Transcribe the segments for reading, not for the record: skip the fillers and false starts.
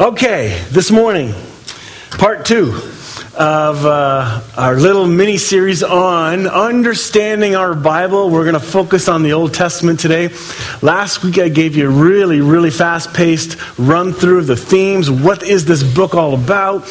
Okay, this morning, part two of our little mini-series on understanding our Bible. We're going to focus on the Old Testament today. Last week I gave you a really, really fast-paced run-through of the themes. What is this book all about?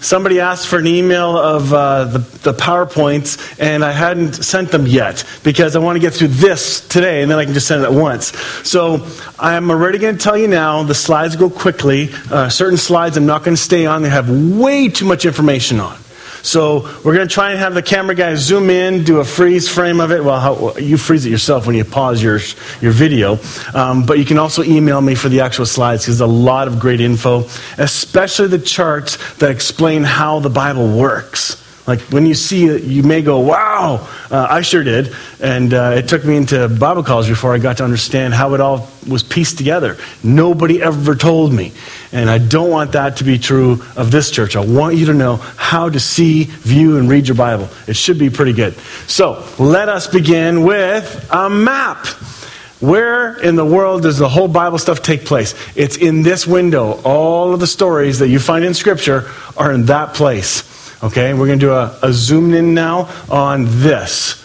Somebody asked for an email of the PowerPoints, and I hadn't sent them yet because I want to get through this today, and then I can just send it at once. So I'm already going to tell you now, the slides go quickly. Certain slides I'm not going to stay on. They have way too much information on. So we're going to try and have the camera guy zoom in, do a freeze frame of it. Well, you freeze it yourself when you pause your video. But you can also email me for the actual slides because there's a lot of great info, especially the charts that explain how the Bible works. Like when you see it, you may go, wow, I sure did. And it took me into Bible college before I got to understand how it all was pieced together. Nobody ever told me. And I don't want that to be true of this church. I want you to know how to see, view, and read your Bible. It should be pretty good. So let us begin with a map. Where in the world does the whole Bible stuff take place? It's in this window. All of the stories that you find in Scripture are in that place. Okay, we're going to do a zoom in now on this.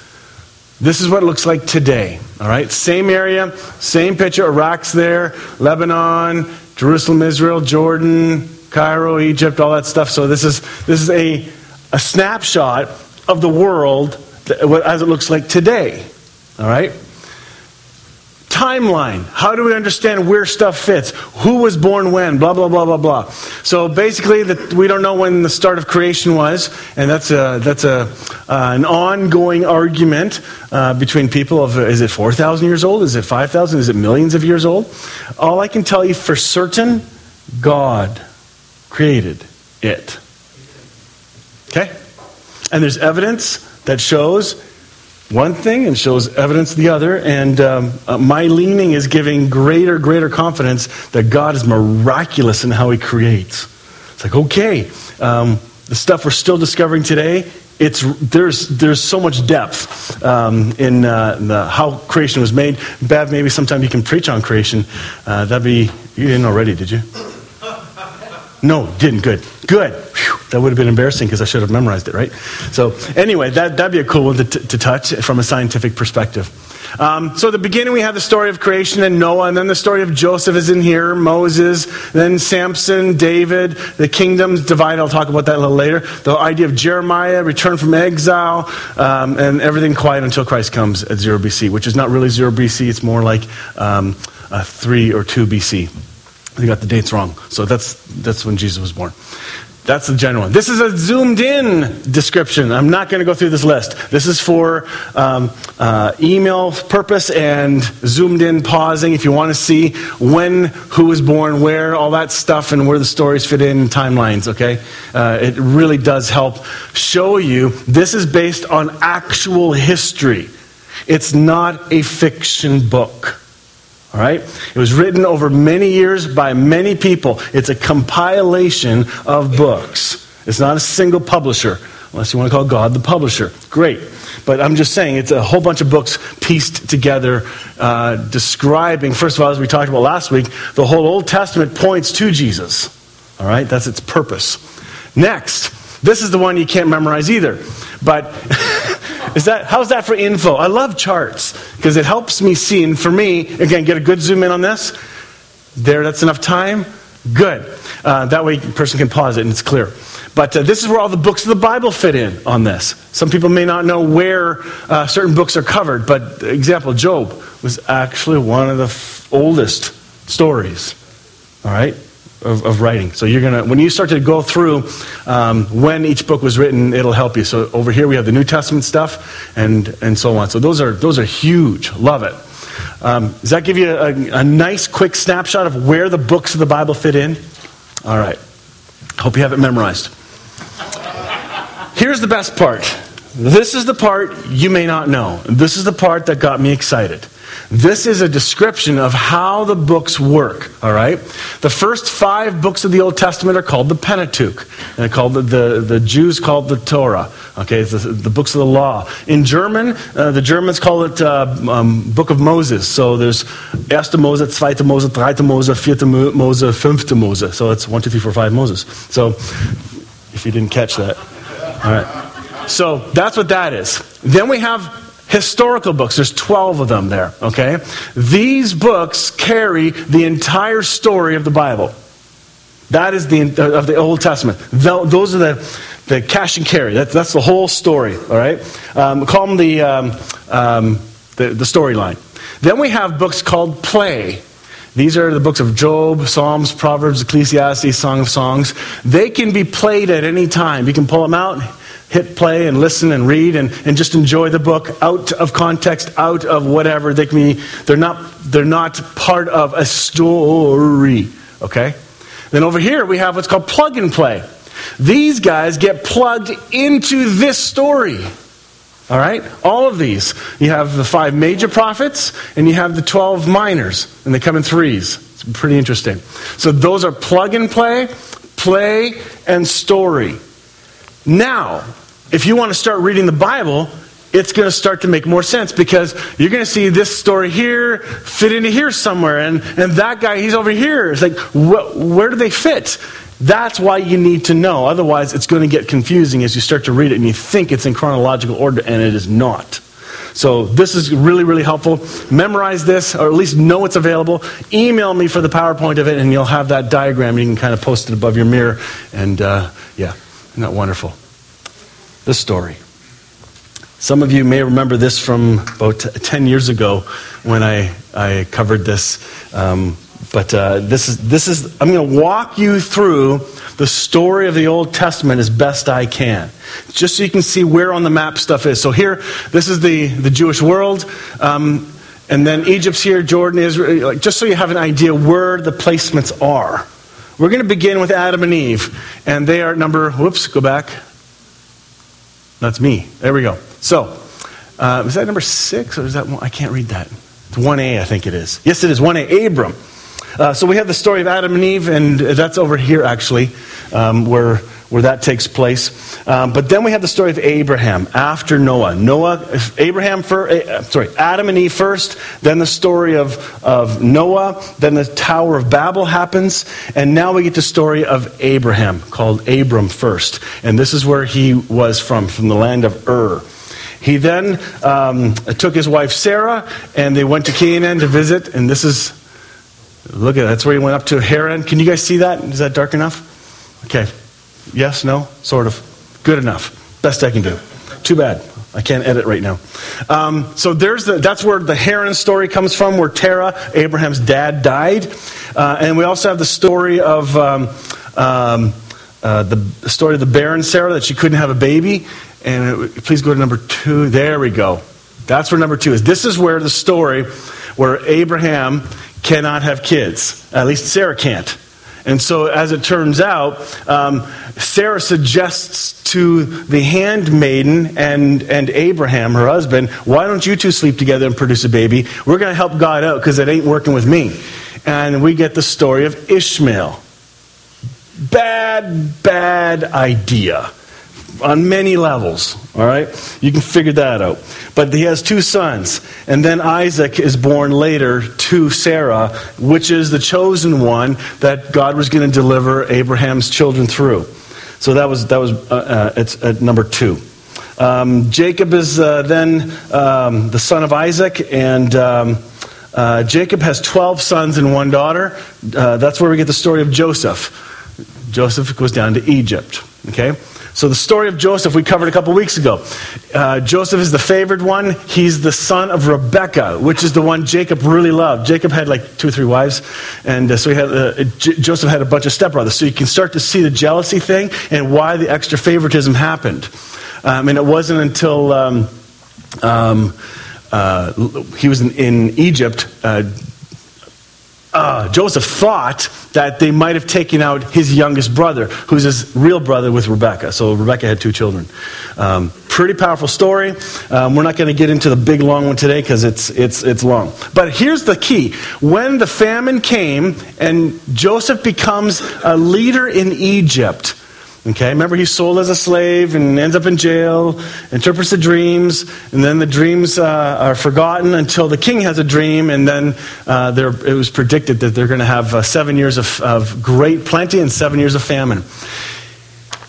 This is what it looks like today, all right? Same area, same picture. Iraq's there, Lebanon, Jerusalem, Israel, Jordan, Cairo, Egypt, all that stuff. So this is a snapshot of the world as it looks like today, all right? Timeline. How do we understand where stuff fits? Who was born when? Blah, blah, blah, blah, blah. So basically, we don't know when the start of creation was, and that's an ongoing argument between people of, is it 4,000 years old? Is it 5,000? Is it millions of years old? All I can tell you for certain, God created it. Okay? And there's evidence that shows one thing and shows evidence the other, and my leaning is giving greater confidence that God is miraculous in how he creates. It's like, okay, the stuff we're still discovering today, there's so much depth in how creation was made. Bev, maybe sometime you can preach on creation. You didn't already, did you? No, didn't. Good. Whew. That would have been embarrassing because I should have memorized it, right? So anyway, that'd be a cool one to touch from a scientific perspective. So at the beginning, we have the story of creation and Noah, and then the story of Joseph is in here, Moses, then Samson, David, the kingdoms divide. I'll talk about that a little later. The idea of Jeremiah, return from exile, and everything quiet until Christ comes at 0 BC, which is not really 0 BC. It's more like 3 or 2 BC. They got the dates wrong. So that's when Jesus was born. That's the general one. This is a zoomed-in description. I'm not going to go through this list. This is for email purpose and zoomed-in pausing if you want to see when, who was born, where, all that stuff, and where the stories fit in timelines, okay? It really does help show you this is based on actual history. It's not a fiction book. All right? It was written over many years by many people. It's a compilation of books. It's not a single publisher, unless you want to call God the publisher. Great. But I'm just saying, it's a whole bunch of books pieced together, describing, first of all, as we talked about last week, the whole Old Testament points to Jesus. All right? That's its purpose. Next, this is the one you can't memorize either. But how's that for info? I love charts because it helps me see. And for me, again, get a good zoom in on this. There, that's enough time. Good. That way a person can pause it and it's clear. But this is where all the books of the Bible fit in on this. Some people may not know where certain books are covered. But example, Job was actually one of the oldest stories. All right? Of writing. So you're going to, when you start to go through when each book was written, it'll help you. So over here we have the New Testament stuff and so on. So those are huge. Love it. Does that give you a nice quick snapshot of where the books of the Bible fit in? All right. Hope you have it memorized. Here's the best part. This is the part you may not know. This is the part that got me excited. This is a description of how the books work, all right? The first 5 books of the Old Testament are called the Pentateuch, and they're called the Jews called the Torah. Okay, it's the books of the law. In German, the Germans call it Book of Moses. So there's Erste Mose, Zweite Mose, Dritte Mose, Vierte Mose, Fünfte Mose. So it's 1, 2, 3, 4, 5 Moses. So if you didn't catch that, all right. So that's what that is. Then we have historical books. There's 12 of them there, okay? These books carry the entire story of the Bible. That is of the Old Testament. Those are the cash and carry. That's the whole story, all right? Call them the storyline. Then we have books called play. These are the books of Job, Psalms, Proverbs, Ecclesiastes, Song of Songs. They can be played at any time. You can pull them out, hit play and listen and read and just enjoy the book out of context, out of whatever. They're not part of a story, okay? Then over here we have what's called plug and play. These guys get plugged into this story, all right? All of these. You have the 5 major prophets and you have the 12 minors, and they come in 3s. It's pretty interesting. So those are plug and play, play, and story. Now, if you want to start reading the Bible, it's going to start to make more sense, because you're going to see this story here fit into here somewhere, and that guy, he's over here. It's like, where do they fit? That's why you need to know. Otherwise, it's going to get confusing as you start to read it, and you think it's in chronological order, and it is not. So this is really, really helpful. Memorize this, or at least know it's available. Email me for the PowerPoint of it, and you'll have that diagram. You can kind of post it above your mirror, and yeah. Isn't that wonderful? This story. Some of you may remember this from about 10 years ago when I covered this. But I'm going to walk you through the story of the Old Testament as best I can, just so you can see where on the map stuff is. So here, this is the Jewish world. And then Egypt's here, Jordan, Israel, just so you have an idea where the placements are. We're going to begin with Adam and Eve, and they are is that number 6, or is that one? I can't read that. It's 1A, I think it is. Yes, it is 1A, Abram. So we have the story of Adam and Eve, and that's over here, actually, where that takes place. But then we have the story of Abraham after Noah. Adam and Eve first, then the story of Noah, then the Tower of Babel happens, and now we get the story of Abraham, called Abram first. And this is where he was from the land of Ur. He then took his wife Sarah, and they went to Canaan to visit, and that's where he went up to Haran. Can you guys see that? Is that dark enough? Okay. Yes, no, sort of. Good enough. Best I can do. Too bad. I can't edit right now. So that's where the Haran story comes from, where Terah, Abraham's dad, died. And we also have the story of the barren Sarah, that she couldn't have a baby. And please go to number 2. There we go. That's where number 2 is. This is where the story where Abraham cannot have kids. At least Sarah can't. And so, as it turns out, Sarah suggests to the handmaiden and Abraham, her husband, why don't you two sleep together and produce a baby? We're going to help God out because it ain't working with me. And we get the story of Ishmael. Bad idea on many levels, all right? You can figure that out. But he has 2 sons, and then Isaac is born later to Sarah, which is the chosen one that God was going to deliver Abraham's children through. So that was it's at number 2. Jacob is then the son of Isaac, and Jacob has 12 sons and 1 daughter. That's where we get the story of Joseph. Joseph goes down to Egypt, okay? So the story of Joseph we covered a couple weeks ago. Joseph is the favored one. He's the son of Rebekah, which is the one Jacob really loved. Jacob had like 2 or 3 wives, and so he had Joseph had a bunch of stepbrothers. So you can start to see the jealousy thing and why the extra favoritism happened. And it wasn't until he was in Egypt Joseph thought that they might have taken out his youngest brother, who's his real brother with Rebecca. So Rebecca had two children. Pretty powerful story. We're not going to get into the big long one today because it's long. But here's the key. When the famine came and Joseph becomes a leader in Egypt, okay, remember he's sold as a slave and ends up in jail, interprets the dreams, and then the dreams are forgotten until the king has a dream, and then it was predicted that they're going to have 7 years of great plenty and 7 years of famine.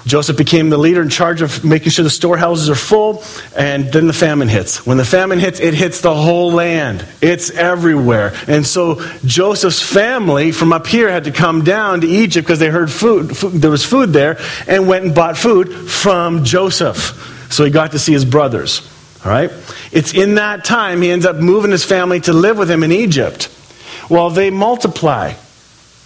Joseph became the leader in charge of making sure the storehouses are full, and then the famine hits. When the famine hits, it hits the whole land. It's everywhere. And so Joseph's family from up here had to come down to Egypt because they heard food, there was food there, and went and bought food from Joseph. So he got to see his brothers. All right? It's in that time he ends up moving his family to live with him in Egypt. Well, they multiply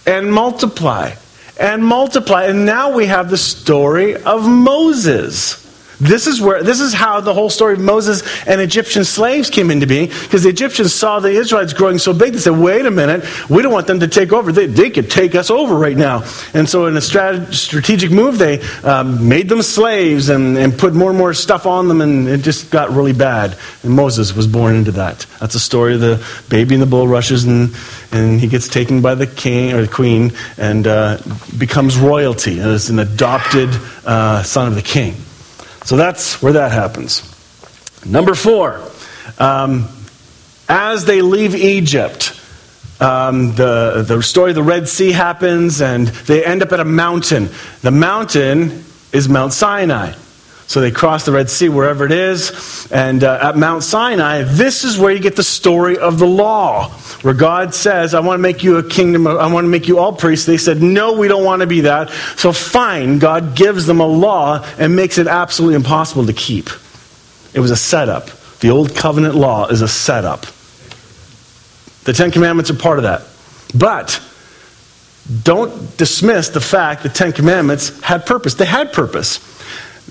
and multiply. And multiply. And now we have the story of Moses. This is how the whole story of Moses and Egyptian slaves came into being, because the Egyptians saw the Israelites growing so big, they said, wait a minute, we don't want them to take over. They could take us over right now. And so in a strategic move, they made them slaves and put more and more stuff on them, and it just got really bad. And Moses was born into that. That's the story of the baby and the bulrushes, and he gets taken by the king or the queen and becomes royalty and is an adopted son of the king. So that's where that happens. Number four, as they leave Egypt, the story of the Red Sea happens, and they end up at a mountain. The mountain is Mount Sinai. So they cross the Red Sea, wherever it is, and at Mount Sinai, this is where you get the story of the law, where God says, I want to make you a kingdom, I want to make you all priests. They said, no, we don't want to be that. So fine, God gives them a law and makes it absolutely impossible to keep. It was a setup. The old covenant law is a setup. The Ten Commandments are part of that. But don't dismiss the fact the Ten Commandments had purpose. They had purpose.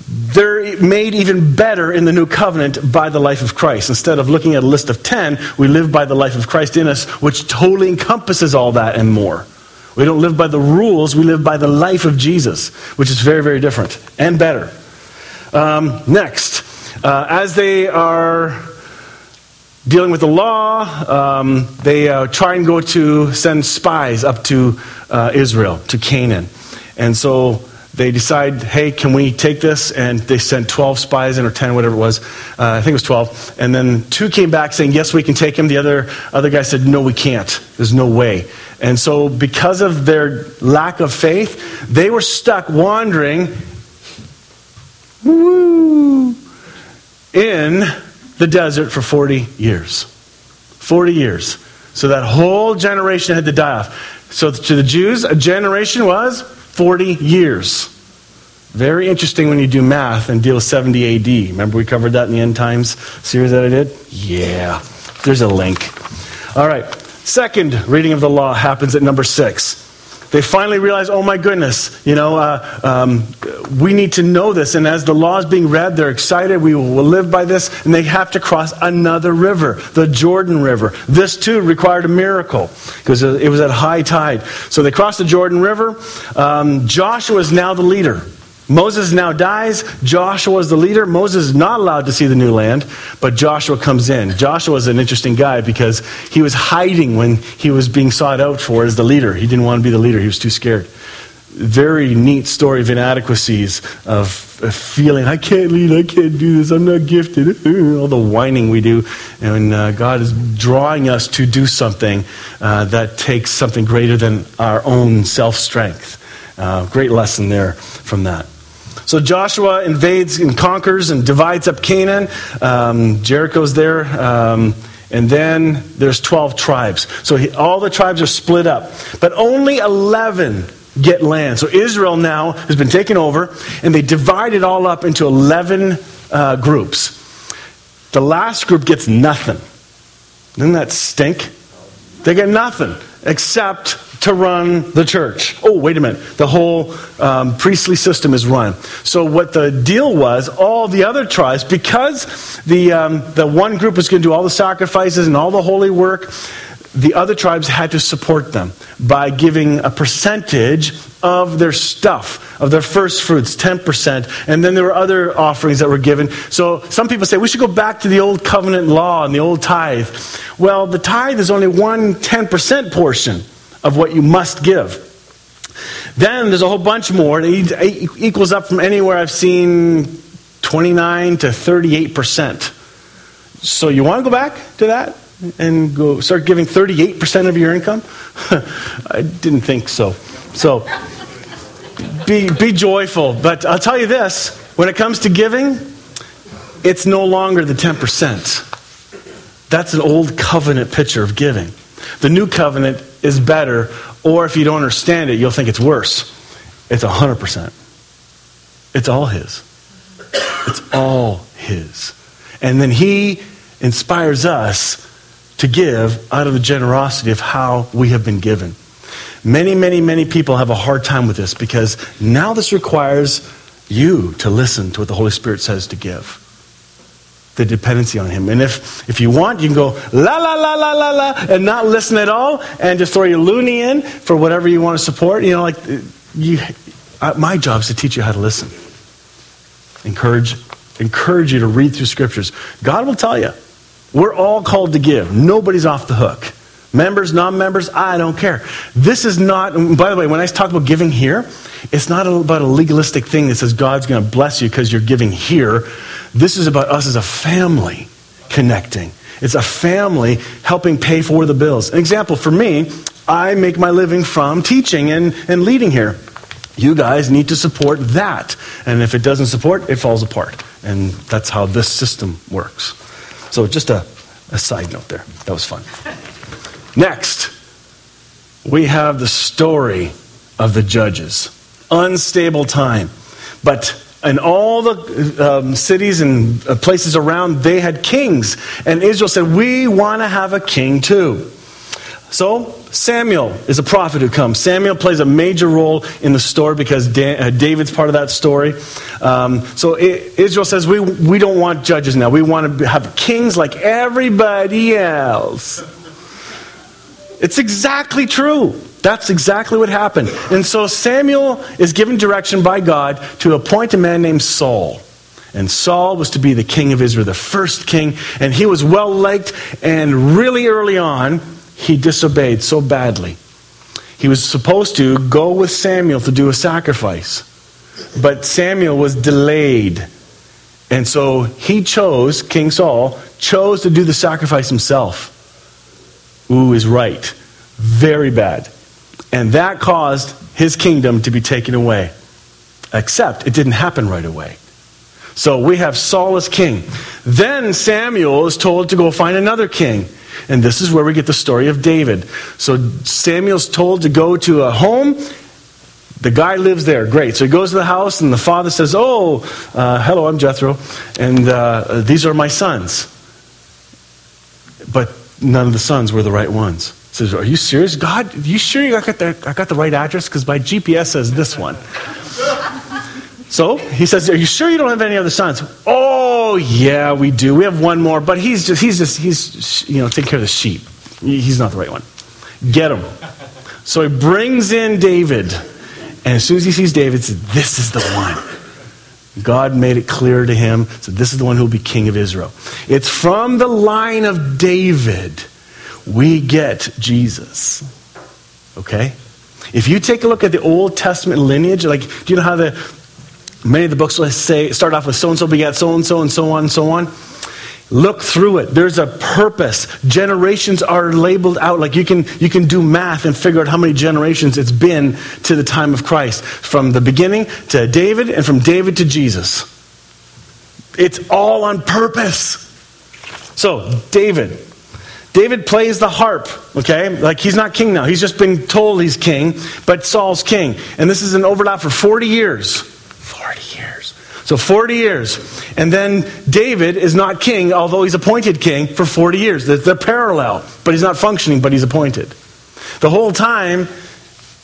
They're made even better in the new covenant by the life of Christ. Instead of looking at a list of 10, we live by the life of Christ in us, which totally encompasses all that and more. We don't live by the rules, we live by the life of Jesus, which is very, very different and better. Next, as they are dealing with the law, they try and go to send spies up to Israel, to Canaan. And so they decide, hey, can we take this? And they sent 12 spies in, or 10, whatever it was. I think it was 12. And then 2 came back saying, yes, we can take him. The other guy said, no, we can't. There's no way. And so because of their lack of faith, they were stuck wandering in the desert for 40 years. 40 years. So that whole generation had to die off. So to the Jews, a generation was 40 years. Very interesting when you do math and deal with 70 AD. Remember we covered that in the End Times series that I did? Yeah. There's a link. All right. Second reading of the law happens at number 6. They finally realize, oh my goodness, we need to know this. And as the law is being read, they're excited. We will live by this. And they have to cross another river, the Jordan River. This too required a miracle because it was at high tide. So they crossed the Jordan River. Joshua is now the leader. Moses now dies. Joshua is the leader. Moses is not allowed to see the new land, but Joshua comes in. Joshua is an interesting guy because he was hiding when he was being sought out for as the leader. He didn't want to be the leader. He was too scared. Very neat story of inadequacies, of feeling, I can't lead, I can't do this, I'm not gifted. All the whining we do. And God is drawing us to do something that takes something greater than our own self-strength. Great lesson there from that. So Joshua invades and conquers and divides up Canaan. Jericho's there. And then there's 12 tribes. So all the tribes are split up. But only 11 get land. So Israel now has been taken over. And they divide it all up into 11 groups. The last group gets nothing. Doesn't that stink? They get nothing except to run the church. Oh, wait a minute. The whole priestly system is run. So what the deal was, all the other tribes, because the one group was going to do all the sacrifices and all the holy work, the other tribes had to support them by giving a percentage of their stuff, of their first fruits, 10%. And then there were other offerings that were given. So some people say, we should go back to the old covenant law and the old tithe. Well, the tithe is only one 10% portion of what you must give. Then there's a whole bunch more. It equals up from anywhere I've seen 29 to 38%. So you want to go back to that? And go start giving 38% of your income? I didn't think so. So be joyful. But I'll tell you this, when it comes to giving, it's no longer the 10%. That's an old covenant picture of giving. The new covenant is better, or if you don't understand it, you'll think it's worse. It's 100%. It's all His. It's all His. And then He inspires us to give out of the generosity of how we have been given. Many people have a hard time with this because now this requires you to listen to what the Holy Spirit says to give. The dependency on Him. And if you want, you can go la, la, la, la, la, la, and not listen at all and just throw your loony in for whatever you want to support. You know, like, my job is to teach you how to listen. Encourage you to read through scriptures. God will tell you. We're all called to give. Nobody's off the hook. Members, non-members, I don't care. This is not, and by the way, when I talk about giving here, it's not about a legalistic thing that says God's going to bless you because you're giving here. This is about us as a family connecting. It's a family helping pay for the bills. An example, for me, I make my living from teaching and leading here. You guys need to support that. And if it doesn't support, it falls apart. And that's how this system works. So just a side note there. That was fun. Next, we have the story of the judges. Unstable time. But in all the cities and places around, they had kings. And Israel said, we want to have a king too. So Samuel is a prophet who comes. Samuel plays a major role in the story because David's part of that story. Israel says, we don't want judges now. We want to have kings like everybody else. It's exactly true. That's exactly what happened. And so Samuel is given direction by God to appoint a man named Saul. And Saul was to be the king of Israel, the first king. And he was well-liked, and really early on, he disobeyed so badly. He was supposed to go with Samuel to do a sacrifice. But Samuel was delayed. And so he chose, King Saul, chose to do the sacrifice himself. Ooh, is right. Very bad. And that caused his kingdom to be taken away. Except it didn't happen right away. So we have Saul as king. Then Samuel is told to go find another king. And this is where we get the story of David. So Samuel's told to go to a home. The guy lives there. Great. So he goes to the house, and the father says, hello, I'm Jethro, and these are my sons. But none of the sons were the right ones. He says, are you serious? God, you sure I got the right address? Because my GPS says this one. So he says, are you sure you don't have any other sons? Oh, yeah, we do. We have one more, but he's taking care of the sheep. He's not the right one. Get him. So he brings in David. And as soon as he sees David, he says, this is the one. God made it clear to him. So this is the one who will be king of Israel. It's from the line of David we get Jesus. Okay? If you take a look at the Old Testament lineage, like, do you know how many of the books start off with so-and-so begat so-and-so and so on and so on. Look through it. There's a purpose. Generations are labeled out. Like you can do math and figure out how many generations it's been to the time of Christ. From the beginning to David and from David to Jesus. It's all on purpose. So, David plays the harp, okay? Like, he's not king now. He's just been told he's king, but Saul's king. And this is an overlap for 40 years. 40 years. So 40 years. And then David is not king, although he's appointed king for 40 years. They're parallel, but he's not functioning, but he's appointed. The whole time,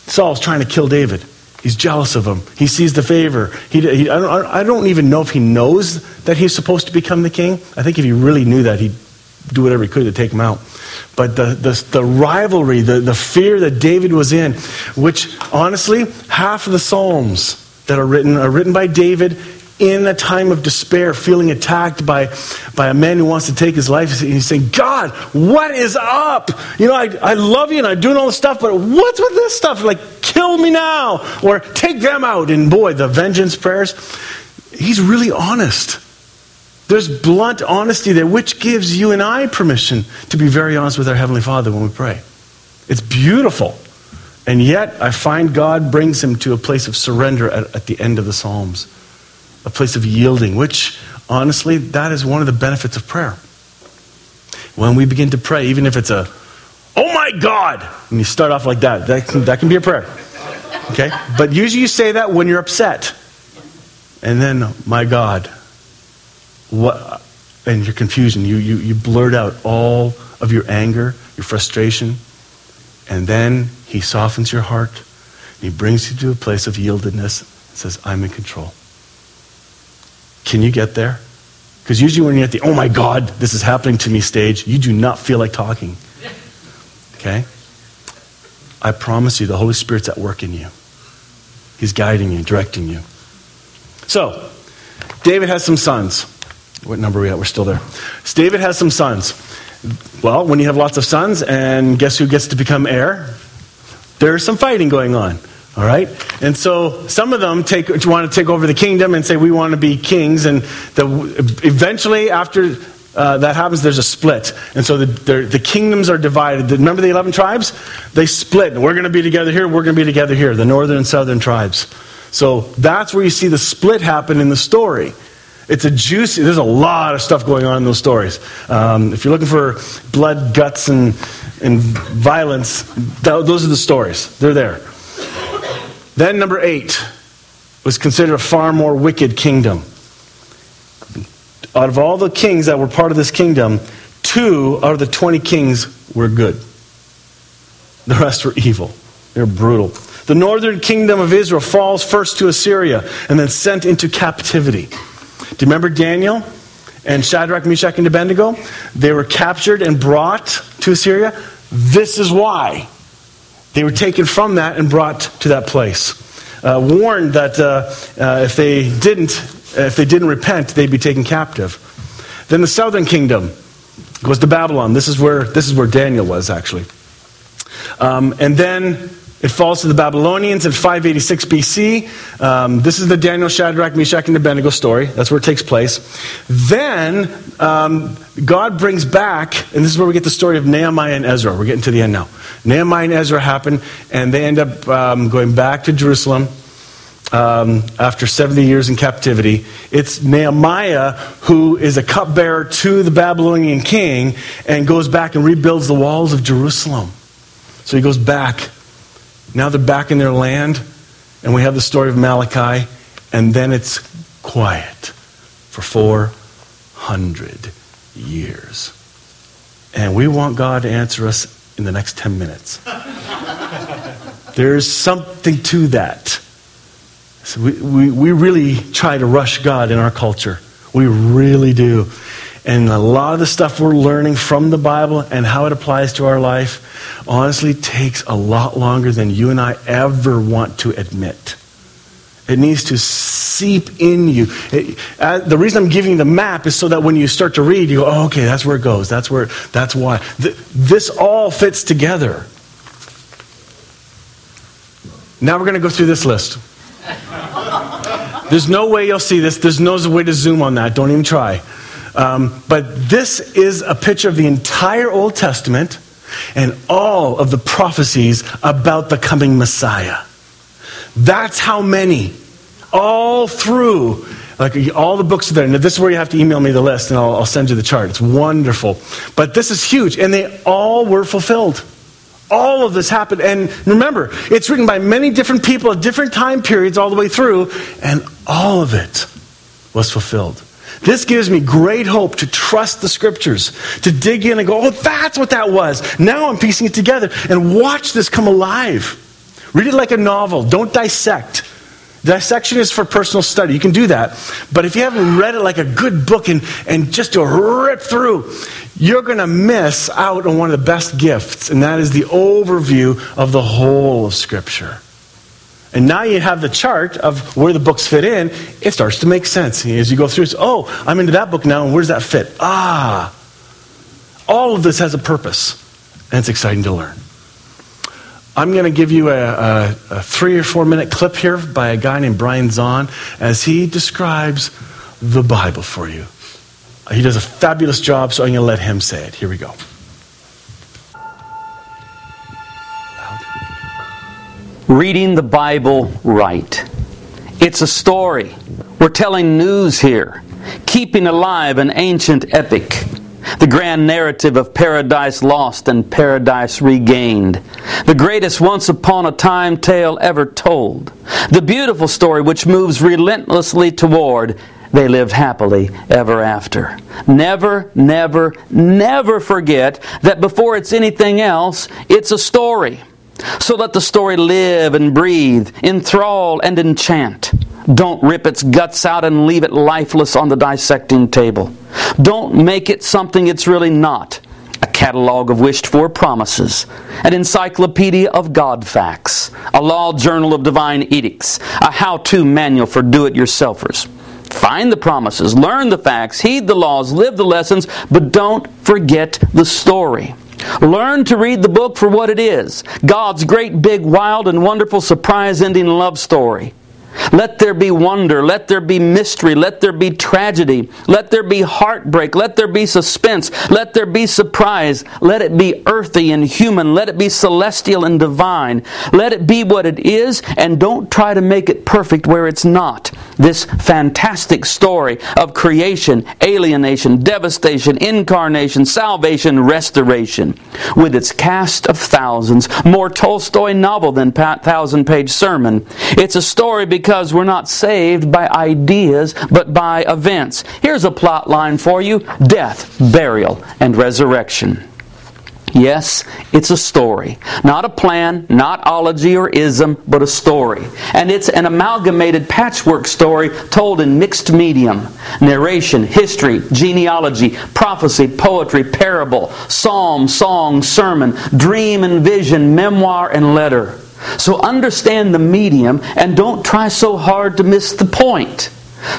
Saul's trying to kill David. He's jealous of him. He sees the favor. I don't even know if he knows that he's supposed to become the king. I think if he really knew that, he do whatever he could to take him out. But the rivalry, the fear that David was in, which honestly, half of the Psalms that are written by David in a time of despair, feeling attacked by a man who wants to take his life. And he's saying, God, what is up? You know, I love you and I'm doing all this stuff, but what's with this stuff? Like, kill me now or take them out. And boy, the vengeance prayers. He's really honest. There's blunt honesty there, which gives you and I permission to be very honest with our Heavenly Father when we pray. It's beautiful. And yet, I find God brings him to a place of surrender at the end of the Psalms. A place of yielding, which, honestly, that is one of the benefits of prayer. When we begin to pray, even if it's a, oh my God, and you start off like that, that can be a prayer. Okay? But usually you say that when you're upset. And then, my God, what? And your confusion, you blurt out all of your anger, your frustration, and then he softens your heart, and he brings you to a place of yieldedness and says, I'm in control. Can you get there? Because usually when you're at the, oh my God, this is happening to me stage, you do not feel like talking. Okay? I promise you, the Holy Spirit's at work in you. He's guiding you, directing you. So, David has some sons. What number are we at? We're still there. So David has some sons. Well, when you have lots of sons, and guess who gets to become heir? There's some fighting going on. All right? And so some of them want to take over the kingdom and say, we want to be kings. And eventually, after that happens, there's a split. And so the kingdoms are divided. Remember the 11 tribes? They split. We're going to be together here. We're going to be together here. The northern and southern tribes. So that's where you see the split happen in the story. It's a juicy, there's a lot of stuff going on in those stories. If you're looking for blood, guts, and violence, those are the stories. They're there. Then number 8 was considered a far more wicked kingdom. Out of all the kings that were part of this kingdom, 2 out of the 20 kings were good. The rest were evil. They were brutal. The northern kingdom of Israel falls first to Assyria and then sent into captivity. Do you remember Daniel and Shadrach, Meshach, and Abednego? They were captured and brought to Assyria. This is why. They were taken from that and brought to that place. Warned that if they didn't repent, they'd be taken captive. Then the southern kingdom goes to Babylon. This is where Daniel was, actually. And then it falls to the Babylonians in 586 BC. This is the Daniel, Shadrach, Meshach, and Abednego story. That's where it takes place. Then God brings back, and this is where we get the story of Nehemiah and Ezra. We're getting to the end now. Nehemiah and Ezra happen, and they end up going back to Jerusalem after 70 years in captivity. It's Nehemiah who is a cupbearer to the Babylonian king and goes back and rebuilds the walls of Jerusalem. So he goes back. Now they're back in their land, and we have the story of Malachi, and then it's quiet for 400 years. And we want God to answer us in the next 10 minutes. There's something to that. So we really try to rush God in our culture. We really do. And a lot of the stuff we're learning from the Bible and how it applies to our life honestly takes a lot longer than you and I ever want to admit. It needs to seep in you. The reason I'm giving you the map is so that when you start to read, you go, oh, okay, that's where it goes. That's why. This all fits together. Now we're going to go through this list. There's no way you'll see this. There's no way to zoom on that. Don't even try. But this is a picture of the entire Old Testament and all of the prophecies about the coming Messiah. That's how many. All through. Like all the books are there. Now this is where you have to email me the list and I'll send you the chart. It's wonderful. But this is huge. And they all were fulfilled. All of this happened. And remember, it's written by many different people at different time periods all the way through. And all of it was fulfilled. This gives me great hope to trust the scriptures, to dig in and go, oh, that's what that was. Now I'm piecing it together and watch this come alive. Read it like a novel. Don't dissect. Dissection is for personal study. You can do that. But if you haven't read it like a good book and just to rip through, you're going to miss out on one of the best gifts, and that is the overview of the whole of Scripture. And now you have the chart of where the books fit in. It starts to make sense. As you go through, it's, oh, I'm into that book now, and where does that fit? Ah, all of this has a purpose, and it's exciting to learn. I'm going to give you a 3 or 4 minute clip here by a guy named Brian Zahn as he describes the Bible for you. He does a fabulous job, so I'm going to let him say it. Here we go. Reading the Bible right. It's a story. We're telling news here, keeping alive an ancient epic. The grand narrative of paradise lost and paradise regained. The greatest once upon a time tale ever told. The beautiful story which moves relentlessly toward they lived happily ever after. Never, never, never forget that before it's anything else, it's a story. So let the story live and breathe, enthrall and enchant. Don't rip its guts out and leave it lifeless on the dissecting table. Don't make it something it's really not. A catalog of wished-for promises. An encyclopedia of God facts. A law journal of divine edicts. A how-to manual for do-it-yourselfers. Find the promises, learn the facts, heed the laws, live the lessons, but don't forget the story. Learn to read the book for what it is. God's great, big, wild, and wonderful surprise-ending love story. Let there be wonder, let there be mystery, let there be tragedy, let there be heartbreak, let there be suspense, let there be surprise, let it be earthy and human, let it be celestial and divine, let it be what it is, and don't try to make it perfect where it's not. This fantastic story of creation, alienation, devastation, incarnation, salvation, restoration, with its cast of thousands, more Tolstoy novel than 1,000-page sermon. It's a story because we're not saved by ideas, but by events. Here's a plot line for you: death, burial, and resurrection. Yes, it's a story. Not a plan, not ology or ism, but a story. And it's an amalgamated patchwork story told in mixed medium. Narration, history, genealogy, prophecy, poetry, parable, psalm, song, sermon, dream and vision, memoir and letter. So understand the medium and don't try so hard to miss the point.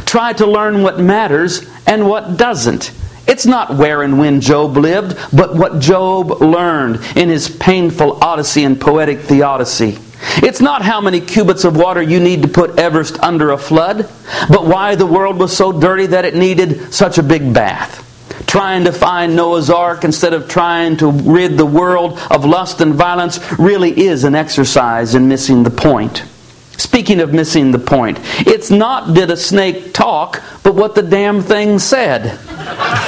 Try to learn what matters and what doesn't. It's not where and when Job lived, but what Job learned in his painful odyssey and poetic theodicy. It's not how many cubits of water you need to put Everest under a flood, but why the world was so dirty that it needed such a big bath. Trying to find Noah's Ark instead of trying to rid the world of lust and violence really is an exercise in missing the point. Speaking of missing the point, it's not did a snake talk, but what the damn thing said.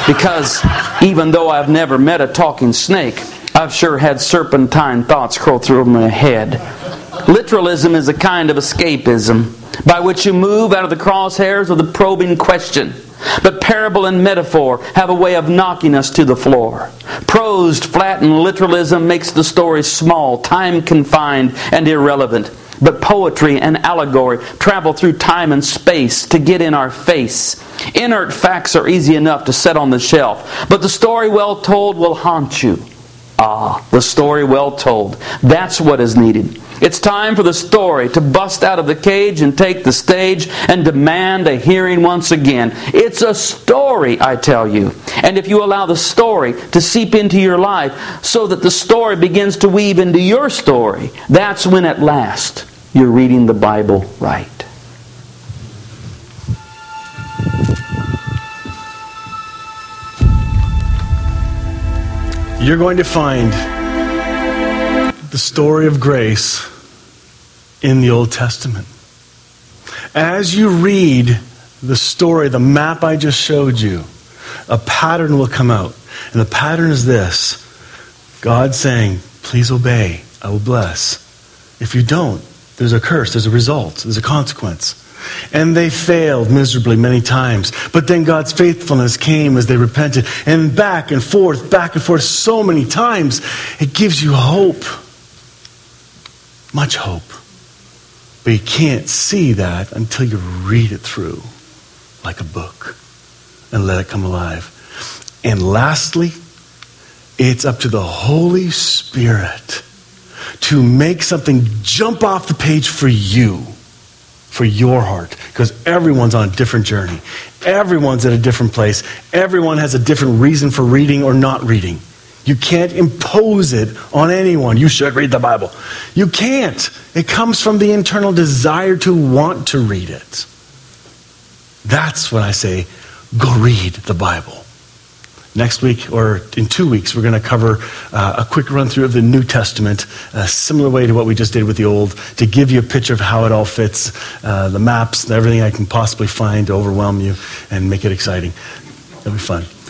Because even though I've never met a talking snake, I've sure had serpentine thoughts curl through my head. Literalism is a kind of escapism by which you move out of the crosshairs of the probing question. But parable and metaphor have a way of knocking us to the floor. Prosed, flattened literalism makes the story small, time-confined, and irrelevant. But poetry and allegory travel through time and space to get in our face. Inert facts are easy enough to set on the shelf, but the story well told will haunt you. Ah, the story well told. That's what is needed. It's time for the story to bust out of the cage and take the stage and demand a hearing once again. It's a story, I tell you. And if you allow the story to seep into your life so that the story begins to weave into your story, that's when at last you're reading the Bible right. You're going to find the story of grace in the Old Testament. As you read the story, the map I just showed you, a pattern will come out. And the pattern is this: God saying, please obey, I will bless. If you don't, there's a curse, there's a result, there's a consequence. And they failed miserably many times. But then God's faithfulness came as they repented. And back and forth so many times. It gives you hope. Much hope. But But you can't see that until you read it through like a book and let it come alive. And lastly, it's up to the Holy Spirit to make something jump off the page for you, for your heart, because everyone's on a different journey. Everyone's at a different place. Everyone has a different reason for reading or not reading. You can't impose it on anyone. You should read the Bible. You can't. It comes from the internal desire to want to read it. That's when I say, go read the Bible. Next week, or in 2 weeks, we're going to cover a quick run-through of the New Testament, a similar way to what we just did with the Old, to give you a picture of how it all fits, the maps, everything I can possibly find to overwhelm you and make it exciting. It'll be fun.